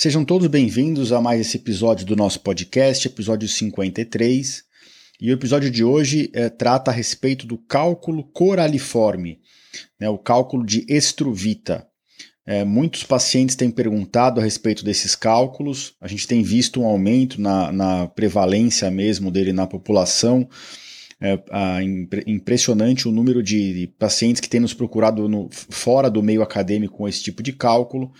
Sejam todos bem-vindos a mais esse episódio do nosso podcast, episódio 53. E o episódio de hoje trata a respeito do cálculo coraliforme, né, o cálculo de estruvita. Muitos pacientes têm perguntado a respeito desses cálculos, a gente tem visto um aumento na prevalência mesmo dele na população. Impressionante o número de pacientes que têm nos procurado fora do meio acadêmico com esse tipo de cálculo.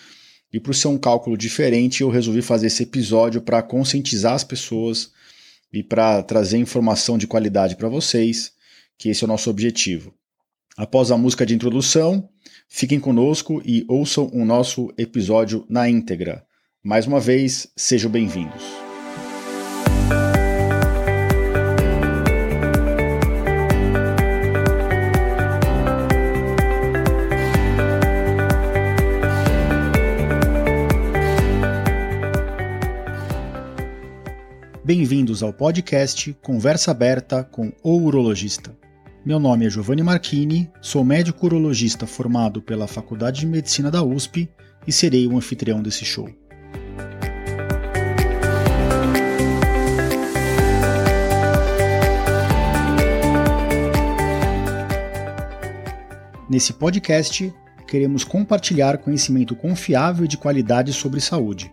E por ser um cálculo diferente, eu resolvi fazer esse episódio para conscientizar as pessoas e para trazer informação de qualidade para vocês, que esse é o nosso objetivo. Após a música de introdução, fiquem conosco e ouçam o nosso episódio na íntegra. Mais uma vez, sejam bem-vindos. Bem-vindos ao podcast Conversa Aberta com o Urologista. Meu nome é Giovanni Marchini, sou médico urologista formado pela Faculdade de Medicina da USP e serei o anfitrião desse show. Nesse podcast, queremos compartilhar conhecimento confiável e de qualidade sobre saúde.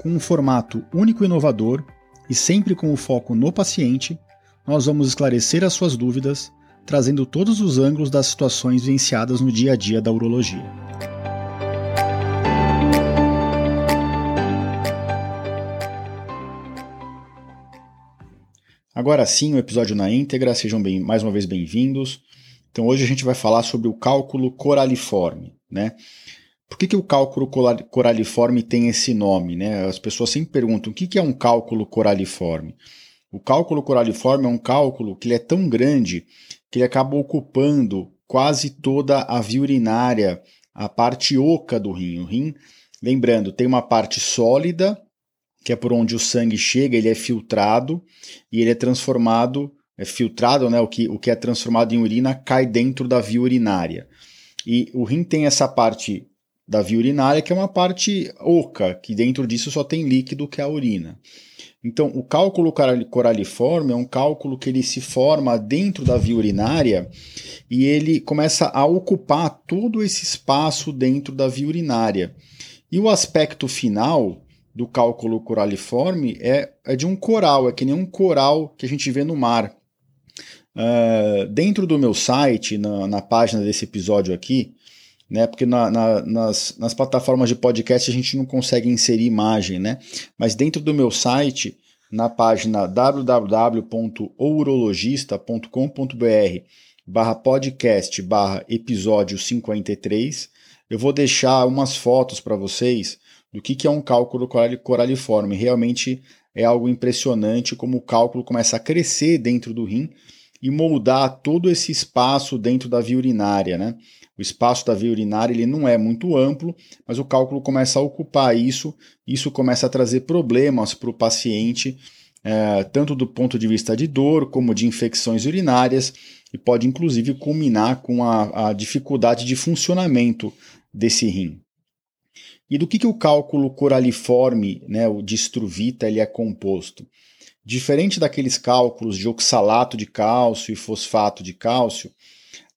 Com um formato único e inovador, e sempre com o foco no paciente, nós vamos esclarecer as suas dúvidas, trazendo todos os ângulos das situações vivenciadas no dia a dia da urologia. Agora sim, o episódio na íntegra, sejam mais uma vez bem-vindos. Então hoje a gente vai falar sobre o cálculo coraliforme, né? Por que o cálculo coraliforme tem esse nome, né? As pessoas sempre perguntam o que é um cálculo coraliforme. O cálculo coraliforme é um cálculo que ele é tão grande que ele acaba ocupando quase toda a via urinária, a parte oca do rim. O rim, lembrando, tem uma parte sólida, que é por onde o sangue chega, ele é filtrado e ele é transformado, né? O que é transformado em urina cai dentro da via urinária. E o rim tem essa parte da via urinária, que é uma parte oca, que dentro disso só tem líquido, que é a urina. Então, o cálculo coraliforme é um cálculo que ele se forma dentro da via urinária e ele começa a ocupar todo esse espaço dentro da via urinária. E o aspecto final do cálculo coraliforme é de um coral, é que nem um coral que a gente vê no mar. Dentro do meu site, na página desse episódio aqui, né, porque nas plataformas de podcast a gente não consegue inserir imagem, né? Mas dentro do meu site, na página www.ourologista.com.br/podcast/episódio 53, eu vou deixar umas fotos para vocês do que é um cálculo coraliforme. Realmente é algo impressionante como o cálculo começa a crescer dentro do rim e moldar todo esse espaço dentro da via urinária, né? O espaço da via urinária ele não é muito amplo, mas o cálculo começa a ocupar isso começa a trazer problemas para o paciente, tanto do ponto de vista de dor como de infecções urinárias, e pode inclusive culminar com a dificuldade de funcionamento desse rim. E do que o cálculo coraliforme, né, o de estruvita, ele é composto? Diferente daqueles cálculos de oxalato de cálcio e fosfato de cálcio,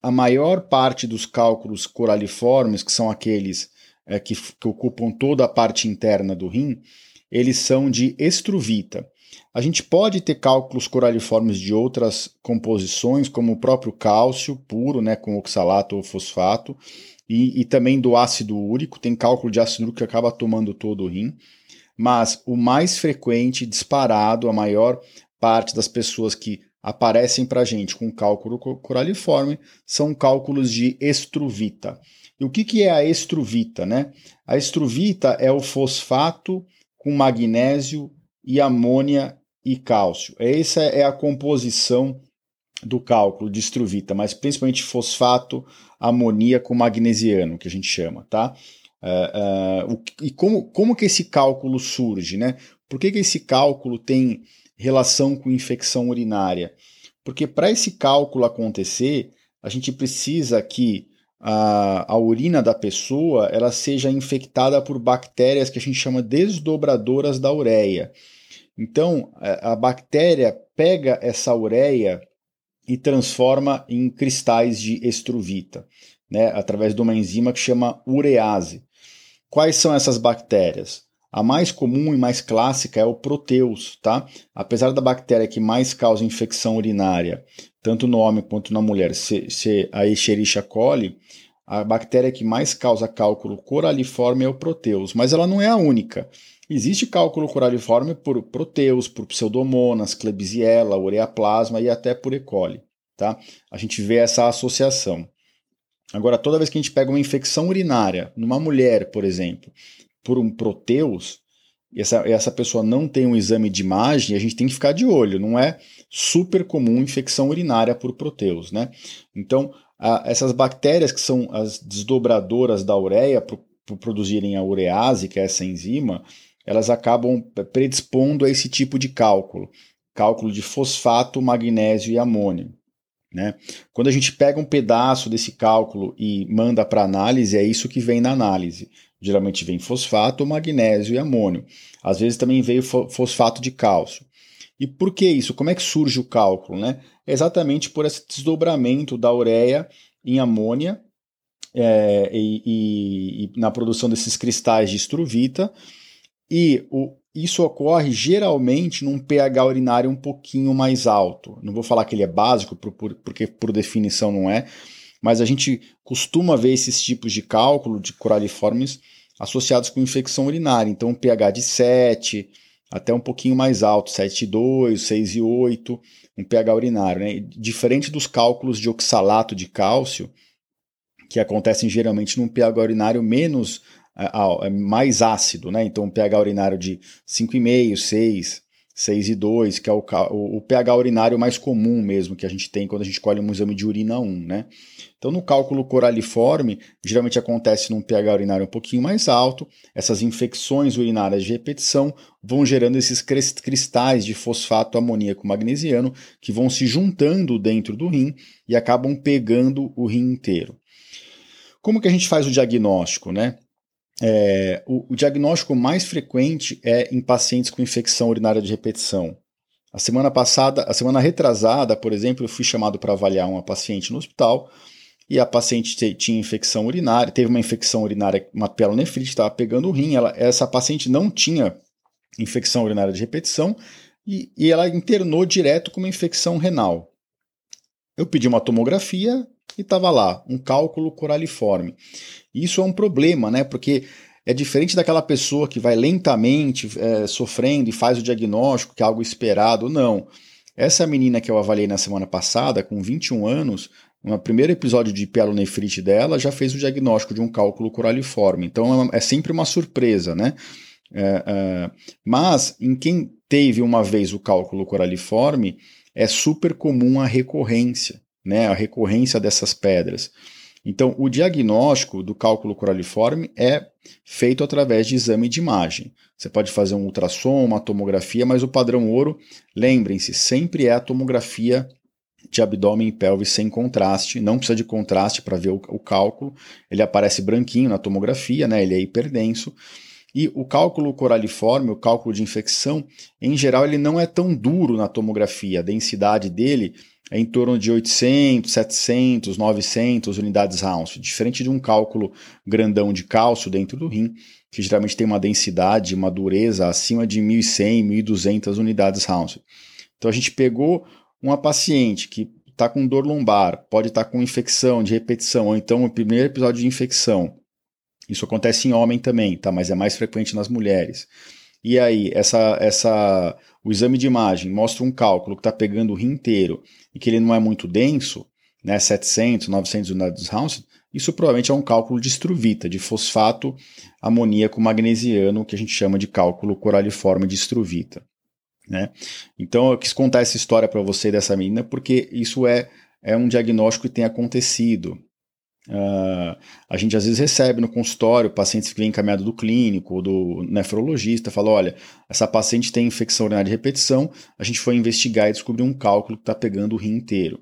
a maior parte dos cálculos coraliformes, que são aqueles que ocupam toda a parte interna do rim, eles são de estruvita. A gente pode ter cálculos coraliformes de outras composições, como o próprio cálcio puro, né, com oxalato ou fosfato, e também do ácido úrico, tem cálculo de ácido úrico que acaba tomando todo o rim, mas o mais frequente, disparado, a maior parte das pessoas que aparecem para a gente com cálculo coraliforme, são cálculos de estruvita. E o que é a estruvita, né? A estruvita é o fosfato com magnésio e amônia e cálcio. Essa é a composição do cálculo de estruvita, mas principalmente fosfato, amoníaco, magnesiano, que a gente chama, tá? E como que esse cálculo surge, né? Por que esse cálculo tem relação com infecção urinária? Porque para esse cálculo acontecer, a gente precisa que a urina da pessoa ela seja infectada por bactérias que a gente chama desdobradoras da ureia. Então, a bactéria pega essa ureia e transforma em cristais de estruvita, né, através de uma enzima que chama urease. Quais são essas bactérias? A mais comum e mais clássica é o Proteus, tá? Apesar da bactéria que mais causa infecção urinária, tanto no homem quanto na mulher, ser a Escherichia coli, a bactéria que mais causa cálculo coraliforme é o Proteus, mas ela não é a única. Existe cálculo coraliforme por Proteus, por Pseudomonas, Klebsiella, Ureaplasma e até por E. coli, tá? A gente vê essa associação. Agora, toda vez que a gente pega uma infecção urinária, numa mulher, por exemplo, por um Proteus, e essa pessoa não tem um exame de imagem, a gente tem que ficar de olho, não é super comum infecção urinária por Proteus, né? Então, essas bactérias que são as desdobradoras da ureia, por produzirem a urease, que é essa enzima, elas acabam predispondo a esse tipo de cálculo de fosfato, magnésio e amônio, né? Quando a gente pega um pedaço desse cálculo e manda para análise, é isso que vem na análise. Geralmente vem fosfato, magnésio e amônio. Às vezes também veio fosfato de cálcio. E por que isso? Como é que surge o cálculo, né? É exatamente por esse desdobramento da ureia em amônia e na produção desses cristais de estruvita. E isso ocorre geralmente num pH urinário um pouquinho mais alto. Não vou falar que ele é básico, porque por definição não é, mas a gente costuma ver esses tipos de cálculo de coraliformes associados com infecção urinária. Então, um pH de 7, até um pouquinho mais alto, 7,2, 6,8, um pH urinário, né? Diferente dos cálculos de oxalato de cálcio, que acontecem geralmente num pH urinário mais ácido, né? Então, um pH urinário de 5,5, 6... 6,2, que é o pH urinário mais comum mesmo que a gente tem quando a gente colhe um exame de urina 1, né? Então, no cálculo coraliforme, geralmente acontece num pH urinário um pouquinho mais alto, essas infecções urinárias de repetição vão gerando esses cristais de fosfato amoníaco magnesiano que vão se juntando dentro do rim e acabam pegando o rim inteiro. Como que a gente faz o diagnóstico, né? O diagnóstico mais frequente é em pacientes com infecção urinária de repetição. A semana retrasada, por exemplo, eu fui chamado para avaliar uma paciente no hospital e a paciente tinha infecção urinária, teve uma infecção urinária, uma pielonefrite, estava pegando o rim. Essa paciente não tinha infecção urinária de repetição e ela internou direto com uma infecção renal. Eu pedi uma tomografia e estava lá, um cálculo coraliforme. Isso é um problema, né? Porque é diferente daquela pessoa que vai lentamente sofrendo e faz o diagnóstico, que é algo esperado. Não. Essa menina que eu avaliei na semana passada, com 21 anos, no primeiro episódio de pielonefrite dela, já fez o diagnóstico de um cálculo coraliforme. Então é sempre uma surpresa, né? Mas em quem teve uma vez o cálculo coraliforme, é super comum a recorrência, né? A recorrência dessas pedras. Então, o diagnóstico do cálculo coraliforme é feito através de exame de imagem. Você pode fazer um ultrassom, uma tomografia, mas o padrão ouro, lembrem-se, sempre é a tomografia de abdômen e pelve sem contraste. Não precisa de contraste para ver o cálculo. Ele aparece branquinho na tomografia, né? Ele é hiperdenso. E o cálculo coraliforme, o cálculo de infecção, em geral, ele não é tão duro na tomografia. A densidade dele é em torno de 800, 700, 900 unidades Rounds, diferente de um cálculo grandão de cálcio dentro do rim, que geralmente tem uma densidade, uma dureza acima de 1.100, 1.200 unidades Rounds. Então, a gente pegou uma paciente que está com dor lombar, pode estar com infecção de repetição, ou então o primeiro episódio de infecção. Isso acontece em homem também, tá? Mas é mais frequente nas mulheres. E aí, o exame de imagem mostra um cálculo que está pegando o rim inteiro e que ele não é muito denso, né? 700, 900 unidades Rounds. Isso provavelmente é um cálculo de estruvita, de fosfato amoníaco magnesiano, que a gente chama de cálculo coraliforme de estruvita, né? Então, eu quis contar essa história para você dessa menina, porque isso é um diagnóstico que tem acontecido. A gente às vezes recebe no consultório pacientes que vêm encaminhado do clínico ou do nefrologista, fala, olha, essa paciente tem infecção urinária de repetição, a gente foi investigar e descobriu um cálculo que está pegando o rim inteiro.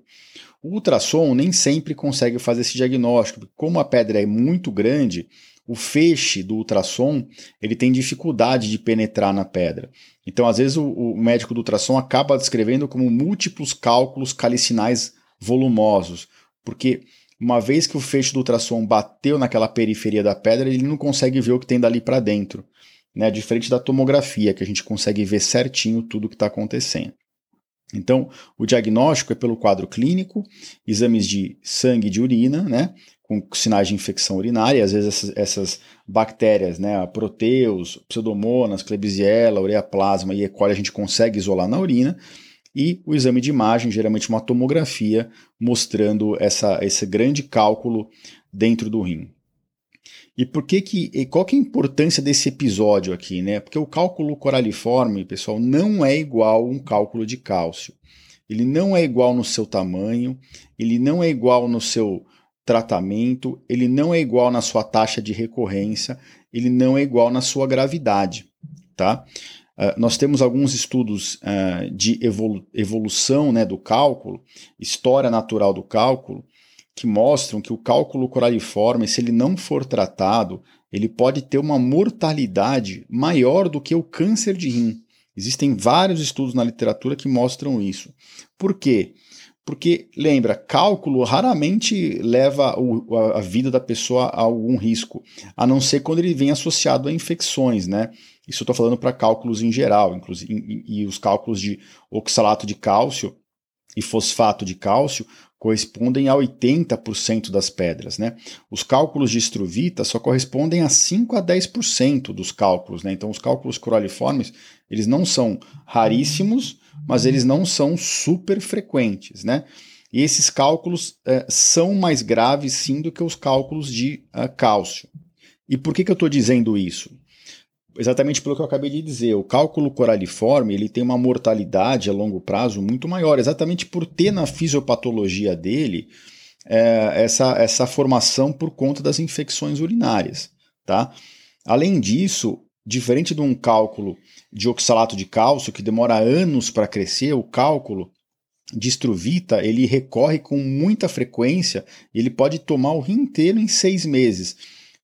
O ultrassom nem sempre consegue fazer esse diagnóstico, porque como a pedra é muito grande, o feixe do ultrassom ele tem dificuldade de penetrar na pedra. Então, às vezes, o médico do ultrassom acaba descrevendo como múltiplos cálculos calicinais volumosos, porque uma vez que o feixe do ultrassom bateu naquela periferia da pedra, ele não consegue ver o que tem dali para dentro, né? Diferente da tomografia, que a gente consegue ver certinho tudo o que está acontecendo. Então, o diagnóstico é pelo quadro clínico, exames de sangue e de urina, né? Com sinais de infecção urinária, às vezes essas bactérias, né? A Proteus, Pseudomonas, Klebsiella, Ureaplasma e E. coli a gente consegue isolar na urina. E o exame de imagem, geralmente uma tomografia, mostrando esse grande cálculo dentro do rim. E qual que é a importância desse episódio aqui, né? Porque o cálculo coraliforme, pessoal, não é igual a um cálculo de cálcio. Ele não é igual no seu tamanho, ele não é igual no seu tratamento, ele não é igual na sua taxa de recorrência, ele não é igual na sua gravidade, tá? Nós temos alguns estudos de evolução, né, do cálculo, história natural do cálculo, que mostram que o cálculo coraliforme, se ele não for tratado, ele pode ter uma mortalidade maior do que o câncer de rim. Existem vários estudos na literatura que mostram isso. Por quê? Porque, lembra, cálculo raramente leva a vida da pessoa a algum risco, a não ser quando ele vem associado a infecções, né? Isso eu estou falando para cálculos em geral, inclusive, e os cálculos de oxalato de cálcio e fosfato de cálcio correspondem a 80% das pedras, né? Os cálculos de estruvita só correspondem a 5 a 10% dos cálculos, né? Então, os cálculos coraliformes, eles não são raríssimos, mas eles não são super frequentes, né? E esses cálculos são mais graves, sim, do que os cálculos de cálcio. E por que eu estou dizendo isso? Exatamente pelo que eu acabei de dizer, o cálculo coraliforme ele tem uma mortalidade a longo prazo muito maior, exatamente por ter na fisiopatologia dele essa formação por conta das infecções urinárias, tá? Além disso, diferente de um cálculo de oxalato de cálcio, que demora anos para crescer, o cálculo de estruvita ele recorre com muita frequência, ele pode tomar o rim inteiro em 6 meses.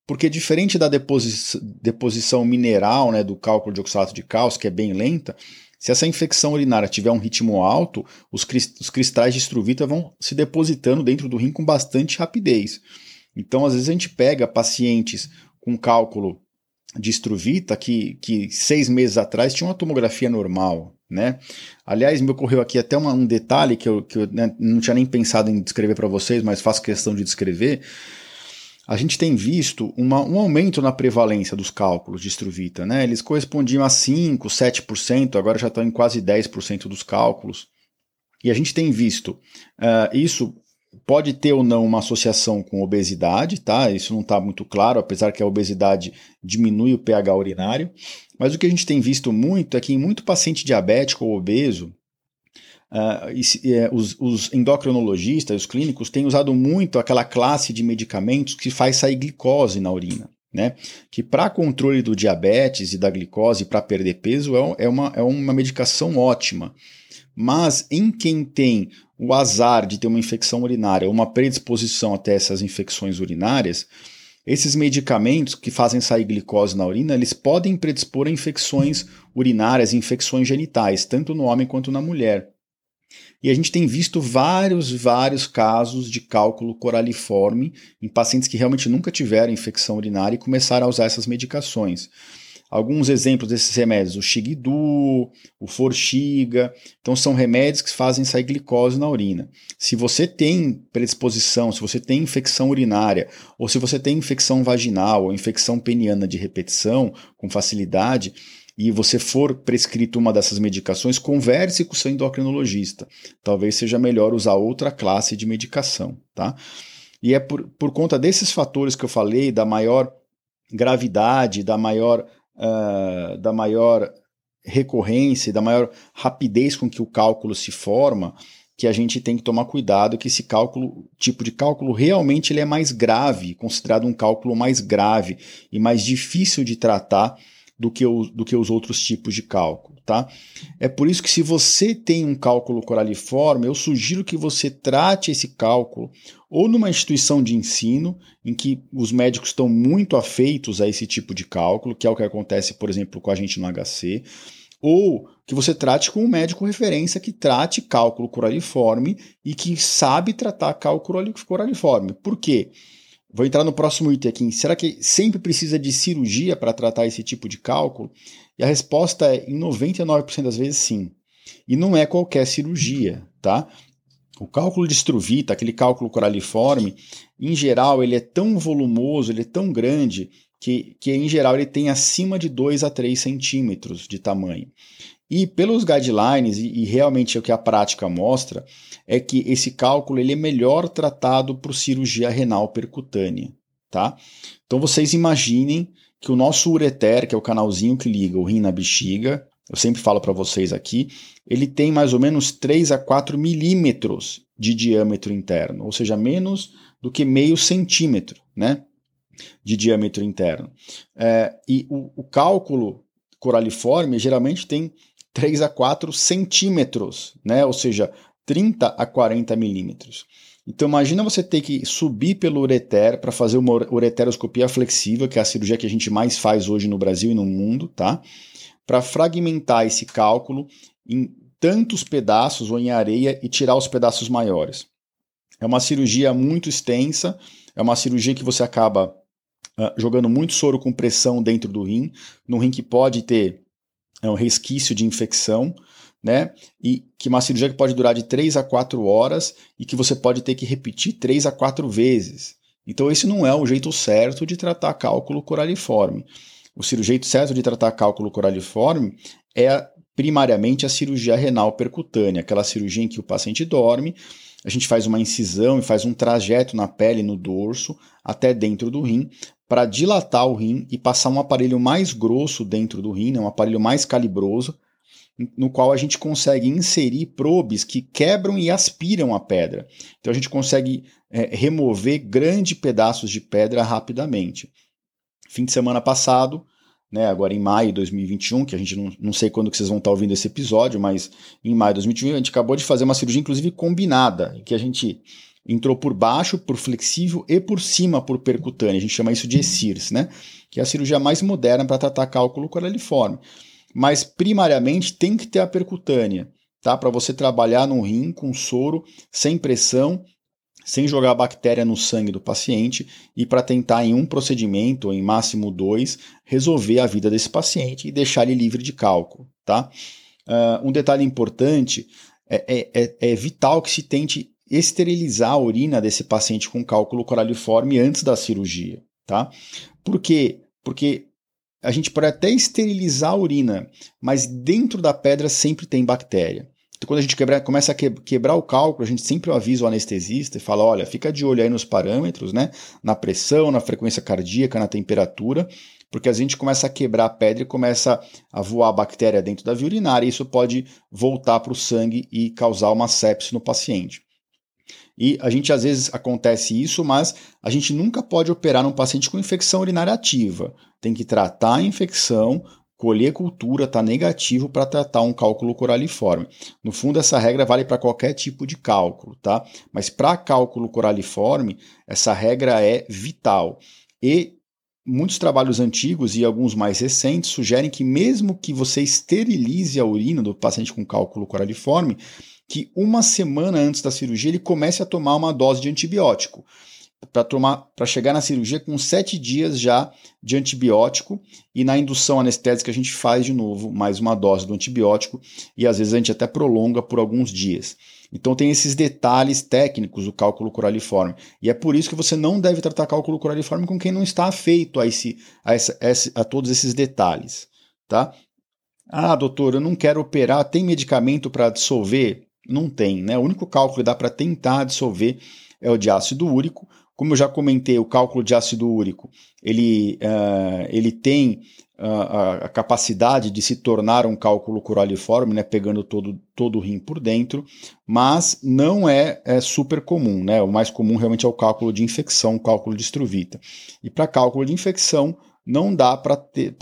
Porque diferente da deposição mineral, né, do cálculo de oxalato de cálcio, que é bem lenta, se essa infecção urinária tiver um ritmo alto, os cristais de estruvita vão se depositando dentro do rim com bastante rapidez. Então, às vezes, a gente pega pacientes com cálculo de estruvita que 6 meses atrás tinha uma tomografia normal, né? Aliás, me ocorreu aqui até um detalhe que eu né, não tinha nem pensado em descrever para vocês, mas faço questão de descrever. A gente tem visto um aumento na prevalência dos cálculos de estruvita, né? Eles correspondiam a 5%, 7%, agora já estão em quase 10% dos cálculos. E a gente tem visto, isso pode ter ou não uma associação com obesidade, tá? Isso não está muito claro, apesar que a obesidade diminui o pH urinário. Mas o que a gente tem visto muito é que em muito paciente diabético ou obeso, os endocrinologistas, os clínicos têm usado muito aquela classe de medicamentos que faz sair glicose na urina, né? Que para controle do diabetes e da glicose, para perder peso, é uma medicação ótima. Mas em quem tem o azar de ter uma infecção urinária, uma predisposição até essas infecções urinárias, esses medicamentos que fazem sair glicose na urina, eles podem predispor a infecções urinárias, infecções genitais, tanto no homem quanto na mulher. E a gente tem visto vários casos de cálculo coraliforme em pacientes que realmente nunca tiveram infecção urinária e começaram a usar essas medicações. Alguns exemplos desses remédios, o Shigidu, o Forxiga, então são remédios que fazem sair glicose na urina. Se você tem predisposição, se você tem infecção urinária, ou se você tem infecção vaginal ou infecção peniana de repetição com facilidade, e você for prescrito uma dessas medicações, converse com o seu endocrinologista. Talvez seja melhor usar outra classe de medicação, tá? E é por conta desses fatores que eu falei, da maior gravidade, da maior recorrência, da maior rapidez com que o cálculo se forma, que a gente tem que tomar cuidado que esse tipo de cálculo realmente ele é mais grave, considerado um cálculo mais grave e mais difícil de tratar do que os outros tipos de cálculo, tá? É por isso que se você tem um cálculo coraliforme, eu sugiro que você trate esse cálculo ou numa instituição de ensino, em que os médicos estão muito afeitos a esse tipo de cálculo, que é o que acontece, por exemplo, com a gente no HC, ou que você trate com um médico referência que trate cálculo coraliforme e que sabe tratar cálculo coraliforme. Por quê? Vou entrar no próximo item aqui. Será que sempre precisa de cirurgia para tratar esse tipo de cálculo? E a resposta é, em 99% das vezes, sim. E não é qualquer cirurgia, tá? O cálculo de Struvita, aquele cálculo coraliforme, em geral, ele é tão volumoso, ele é tão grande, que em geral ele tem acima de 2 a 3 centímetros de tamanho. E pelos guidelines, e realmente é o que a prática mostra, é que esse cálculo ele é melhor tratado por cirurgia renal percutânea, tá? Então vocês imaginem que o nosso ureter, que é o canalzinho que liga o rim na bexiga, eu sempre falo para vocês aqui, ele tem mais ou menos 3 a 4 milímetros de diâmetro interno, ou seja, menos do que meio centímetro, né, de diâmetro interno. E o cálculo coraliforme geralmente tem 3 a 4 centímetros, né? Ou seja, 30 a 40 milímetros. Então imagina você ter que subir pelo ureter para fazer uma ureteroscopia flexível, que é a cirurgia que a gente mais faz hoje no Brasil e no mundo, tá? Para fragmentar esse cálculo em tantos pedaços ou em areia e tirar os pedaços maiores. É uma cirurgia muito extensa, é uma cirurgia que você acaba jogando muito soro com pressão dentro do rim, num rim que pode ter um resquício de infecção, né? E que uma cirurgia que pode durar de 3 a 4 horas e que você pode ter que repetir 3 a 4 vezes. Então esse não é o jeito certo de tratar cálculo coraliforme. O jeito certo de tratar cálculo coraliforme é primariamente a cirurgia renal percutânea, aquela cirurgia em que o paciente dorme, a gente faz uma incisão e faz um trajeto na pele, no dorso, até dentro do rim, para dilatar o rim e passar um aparelho mais grosso dentro do rim, né, um aparelho mais calibroso, no qual a gente consegue inserir probes que quebram e aspiram a pedra. Então a gente consegue remover grandes pedaços de pedra rapidamente. Fim de semana passado, né, agora em maio de 2021, que a gente não sei quando que vocês vão estar ouvindo esse episódio, mas em maio de 2021 a gente acabou de fazer uma cirurgia, inclusive combinada, em que a gente entrou por baixo, por flexível e por cima, por percutânea. A gente chama isso de E-CIRS, né? Que é a cirurgia mais moderna para tratar cálculo coraliforme. Mas primariamente tem que ter a percutânea, tá? Para você trabalhar no rim com soro, sem pressão, sem jogar bactéria no sangue do paciente e para tentar em um procedimento, em máximo 2, resolver a vida desse paciente e deixar ele livre de cálculo, tá? Um detalhe importante, é vital que se tente esterilizar a urina desse paciente com cálculo coraliforme antes da cirurgia, tá? Por quê? Porque a gente pode até esterilizar a urina, mas dentro da pedra sempre tem bactéria. Então, quando a gente começa a quebrar o cálculo, a gente sempre avisa o anestesista e fala, olha, fica de olho aí nos parâmetros, né? Na pressão, na frequência cardíaca, na temperatura, porque a gente começa a quebrar a pedra e começa a voar a bactéria dentro da via urinária e isso pode voltar para o sangue e causar uma sepse no paciente. E a gente, às vezes, acontece isso, mas a gente nunca pode operar um paciente com infecção urinária ativa. Tem que tratar a infecção, colher cultura, tá negativo para tratar um cálculo coraliforme. No fundo, essa regra vale para qualquer tipo de cálculo, tá? Mas para cálculo coraliforme, essa regra é vital. E muitos trabalhos antigos e alguns mais recentes sugerem que mesmo que você esterilize a urina do paciente com cálculo coraliforme, que uma semana antes da cirurgia ele comece a tomar uma dose de antibiótico, para chegar na cirurgia com 7 dias já de antibiótico e na indução anestésica a gente faz de novo mais uma dose do antibiótico e às vezes a gente até prolonga por alguns dias. Então tem esses detalhes técnicos do cálculo coraliforme e é por isso que você não deve tratar cálculo coraliforme com quem não está afeito a todos esses detalhes, tá? Ah, doutor, eu não quero operar, tem medicamento para dissolver? Não tem, né? O único cálculo que dá para tentar dissolver é o de ácido úrico. Como eu já comentei, o cálculo de ácido úrico, ele tem a capacidade de se tornar um cálculo coraliforme, né, pegando todo o rim por dentro, mas não é super comum, né? O mais comum realmente é o cálculo de infecção, o cálculo de Struvita. E para cálculo de infecção, não dá para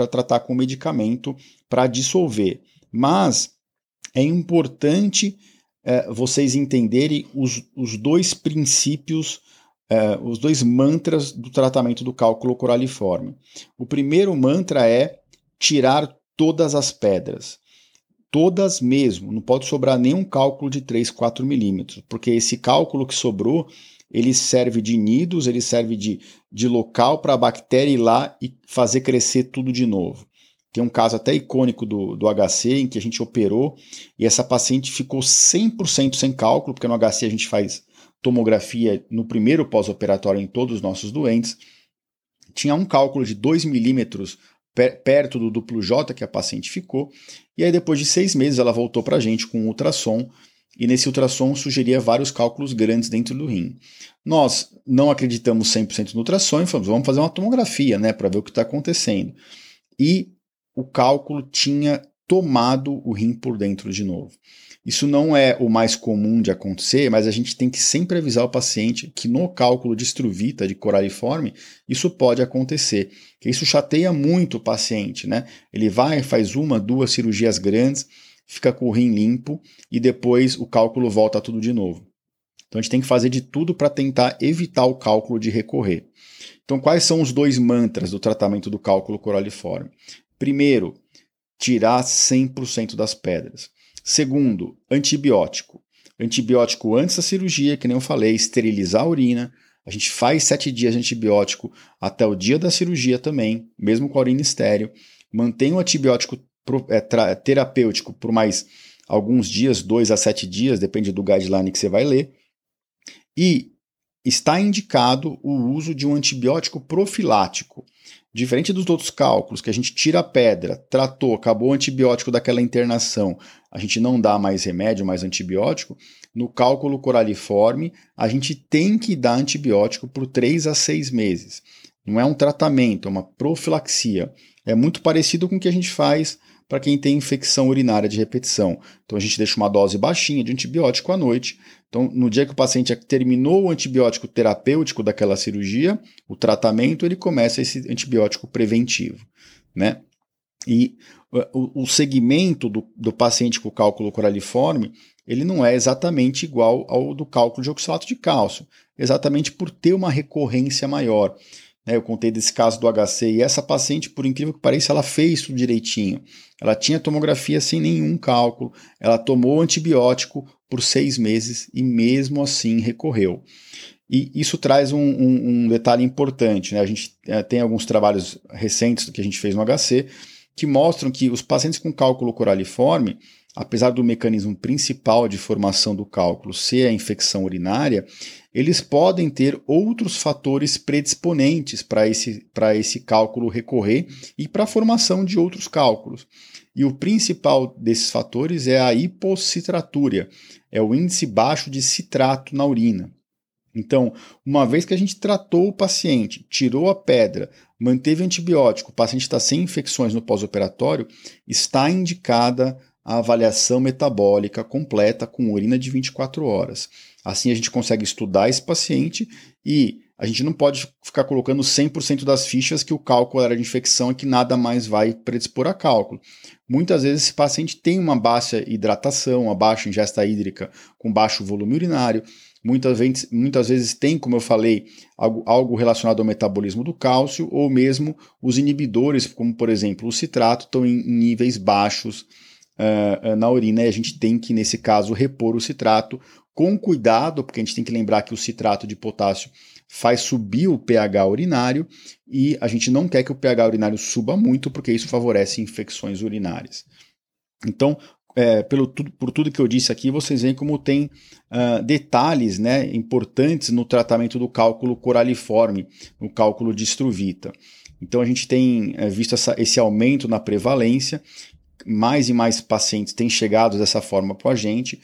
tratar com medicamento para dissolver. Mas é importante vocês entenderem os dois princípios, os dois mantras do tratamento do cálculo coraliforme. O primeiro mantra é tirar todas as pedras. Todas mesmo, não pode sobrar nenhum cálculo de 3, 4 milímetros, porque esse cálculo que sobrou, ele serve de nidos, ele serve de local para a bactéria ir lá e fazer crescer tudo de novo. Tem um caso até icônico do HC, em que a gente operou, e essa paciente ficou 100% sem cálculo, porque no HC a gente faz tomografia no primeiro pós-operatório em todos os nossos doentes. Tinha um cálculo de 2 milímetros perto do duplo J que a paciente ficou, e aí depois de 6 meses ela voltou para a gente com um ultrassom, e nesse ultrassom sugeria vários cálculos grandes dentro do rim. Nós não acreditamos 100% no ultrassom e falamos, vamos fazer uma tomografia, né, para ver o que está acontecendo. E o cálculo tinha tomado o rim por dentro de novo. Isso não é o mais comum de acontecer, mas a gente tem que sempre avisar o paciente que no cálculo de estruvita, de coraliforme, isso pode acontecer. Que isso chateia muito o paciente, né? Ele vai, faz 1, 2 cirurgias grandes, fica com o rim limpo e depois o cálculo volta tudo de novo. Então a gente tem que fazer de tudo para tentar evitar o cálculo de recorrer. Então quais são os dois mantras do tratamento do cálculo coraliforme? Primeiro, tirar 100% das pedras. Segundo, antibiótico. Antibiótico antes da cirurgia, que nem eu falei, esterilizar a urina. A gente faz 7 dias de antibiótico até o dia da cirurgia também, mesmo com a urina estéril. Mantém o antibiótico terapêutico por mais alguns dias, 2 a 7 dias, depende do guideline que você vai ler. E está indicado o uso de um antibiótico profilático. Diferente dos outros cálculos, que a gente tira a pedra, tratou, acabou o antibiótico daquela internação, a gente não dá mais remédio, mais antibiótico, no cálculo coraliforme a gente tem que dar antibiótico por 3 a 6 meses. Não é um tratamento, é uma profilaxia. É muito parecido com o que a gente faz para quem tem infecção urinária de repetição. Então a gente deixa uma dose baixinha de antibiótico à noite. Então no dia que o paciente terminou o antibiótico terapêutico daquela cirurgia, o tratamento, ele começa esse antibiótico preventivo, né? E o segmento do paciente com cálculo coraliforme, ele não é exatamente igual ao do cálculo de oxalato de cálcio, exatamente por ter uma recorrência maior. Eu contei desse caso do HC e essa paciente, por incrível que pareça, ela fez tudo direitinho. Ela tinha tomografia sem nenhum cálculo, ela tomou antibiótico por 6 meses e mesmo assim recorreu. E isso traz um detalhe importante, né? A gente tem alguns trabalhos recentes que a gente fez no HC que mostram que os pacientes com cálculo coraliforme, apesar do mecanismo principal de formação do cálculo ser a infecção urinária, eles podem ter outros fatores predisponentes para esse cálculo recorrer e para a formação de outros cálculos. E o principal desses fatores é a hipocitratúria, é o índice baixo de citrato na urina. Então, uma vez que a gente tratou o paciente, tirou a pedra, manteve antibiótico, o paciente está sem infecções no pós-operatório, está indicada a avaliação metabólica completa com urina de 24 horas. Assim a gente consegue estudar esse paciente e a gente não pode ficar colocando 100% das fichas que o cálculo era de infecção e que nada mais vai predispor a cálculo. Muitas vezes esse paciente tem uma baixa hidratação, uma baixa ingesta hídrica com baixo volume urinário. Muitas vezes tem, como eu falei, algo relacionado ao metabolismo do cálcio ou mesmo os inibidores, como por exemplo o citrato, estão em níveis baixos na urina, e a gente tem que, nesse caso, repor o citrato com cuidado, porque a gente tem que lembrar que o citrato de potássio faz subir o pH urinário e a gente não quer que o pH urinário suba muito, porque isso favorece infecções urinárias. Então, por tudo que eu disse aqui, vocês veem como tem detalhes, né, importantes no tratamento do cálculo coraliforme, no cálculo de estruvita. Então, a gente tem visto esse aumento na prevalência. Mais e mais pacientes têm chegado dessa forma para a gente.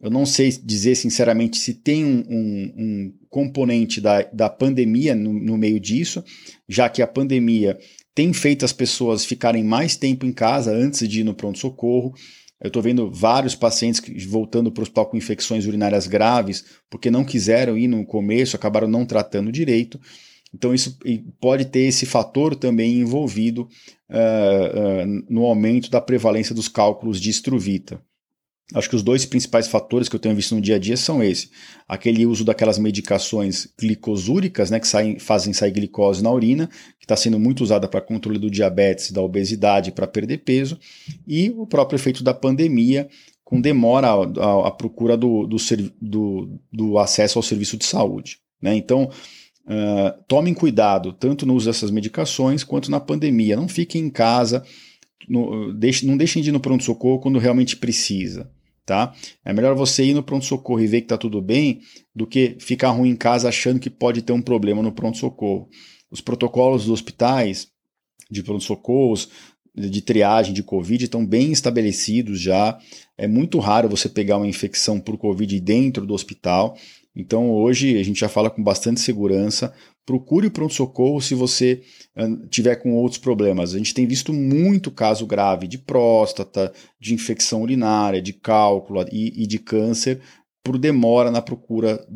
Eu não sei dizer sinceramente se tem um componente da pandemia no meio disso, já que a pandemia tem feito as pessoas ficarem mais tempo em casa antes de ir no pronto-socorro. Eu estou vendo vários pacientes voltando para o hospital com infecções urinárias graves porque não quiseram ir no começo, acabaram não tratando direito. Então isso pode ter esse fator também envolvido no aumento da prevalência dos cálculos de estruvita. Acho que os dois principais fatores que eu tenho visto no dia a dia são esse. Aquele uso daquelas medicações glicosúricas, né, que fazem sair glicose na urina, que está sendo muito usada para controle do diabetes, da obesidade, para perder peso, e o próprio efeito da pandemia, com demora à procura do acesso ao serviço de saúde, né? Então, tomem cuidado, tanto no uso dessas medicações, quanto na pandemia. Não fiquem em casa, não deixem de ir no pronto-socorro quando realmente precisa, tá? É melhor você ir no pronto-socorro e ver que está tudo bem, do que ficar ruim em casa achando que pode ter um problema no pronto-socorro. Os protocolos dos hospitais, de pronto-socorros, de triagem de Covid estão bem estabelecidos já. É muito raro você pegar uma infecção por Covid dentro do hospital. Então hoje a gente já fala com bastante segurança. Procure o pronto-socorro se você tiver com outros problemas. A gente tem visto muito caso grave de próstata, de infecção urinária, de cálculo e de câncer por demora na procura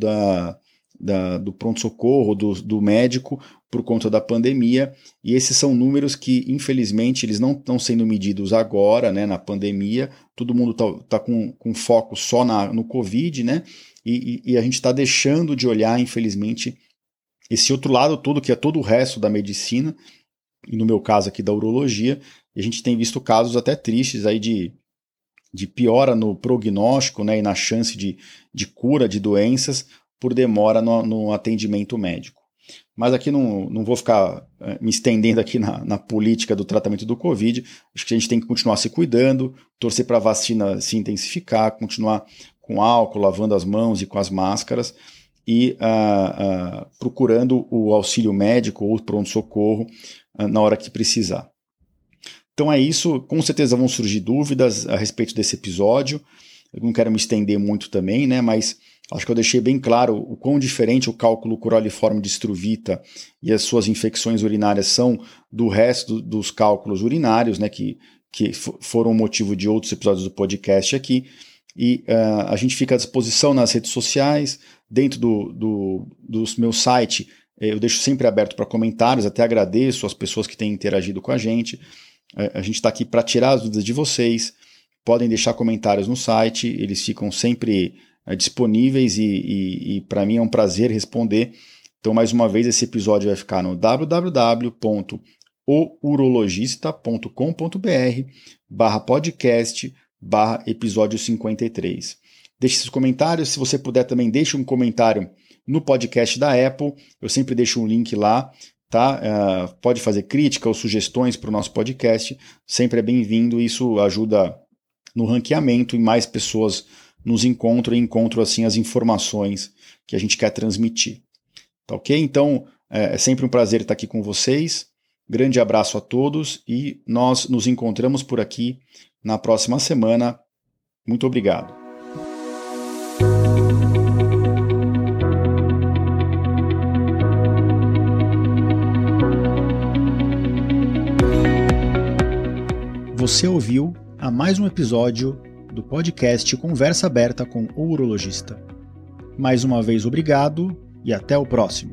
do pronto-socorro, do médico, por conta da pandemia, e esses são números que, infelizmente, eles não estão sendo medidos agora, né, na pandemia. Todo mundo está com foco só no Covid, né, e a gente está deixando de olhar, infelizmente, esse outro lado todo, que é todo o resto da medicina, e no meu caso aqui da urologia. A gente tem visto casos até tristes aí de piora no prognóstico, né, e na chance de cura de doenças, por demora no atendimento médico. Mas aqui não vou ficar me estendendo aqui na política do tratamento do Covid. Acho que a gente tem que continuar se cuidando, torcer para a vacina se intensificar, continuar com álcool, lavando as mãos e com as máscaras, e procurando o auxílio médico ou pronto-socorro na hora que precisar. Então é isso. Com certeza vão surgir dúvidas a respeito desse episódio. Eu não quero me estender muito também, né, mas acho que eu deixei bem claro o quão diferente o cálculo coroliforme de estruvita e as suas infecções urinárias são do resto dos cálculos urinários, né, que foram motivo de outros episódios do podcast aqui. E a gente fica à disposição nas redes sociais, dentro do meu site. Eu deixo sempre aberto para comentários, até agradeço as pessoas que têm interagido com a gente. A gente está aqui para tirar as dúvidas de vocês. Podem deixar comentários no site, eles ficam sempre disponíveis e para mim é um prazer responder. Então, mais uma vez, esse episódio vai ficar no www.ourologista.com.br/podcast/episódio 53. Deixe seus comentários. Se você puder também, deixe um comentário no podcast da Apple. Eu sempre deixo um link lá, tá? Pode fazer crítica ou sugestões para o nosso podcast. Sempre é bem-vindo. Isso ajuda no ranqueamento e mais pessoas nos encontram e encontram assim as informações que a gente quer transmitir. Tá ok? Então, é sempre um prazer estar aqui com vocês. Grande abraço a todos e nós nos encontramos por aqui na próxima semana. Muito obrigado. Você ouviu a mais um episódio do podcast Conversa Aberta com o Urologista. Mais uma vez, obrigado e até o próximo.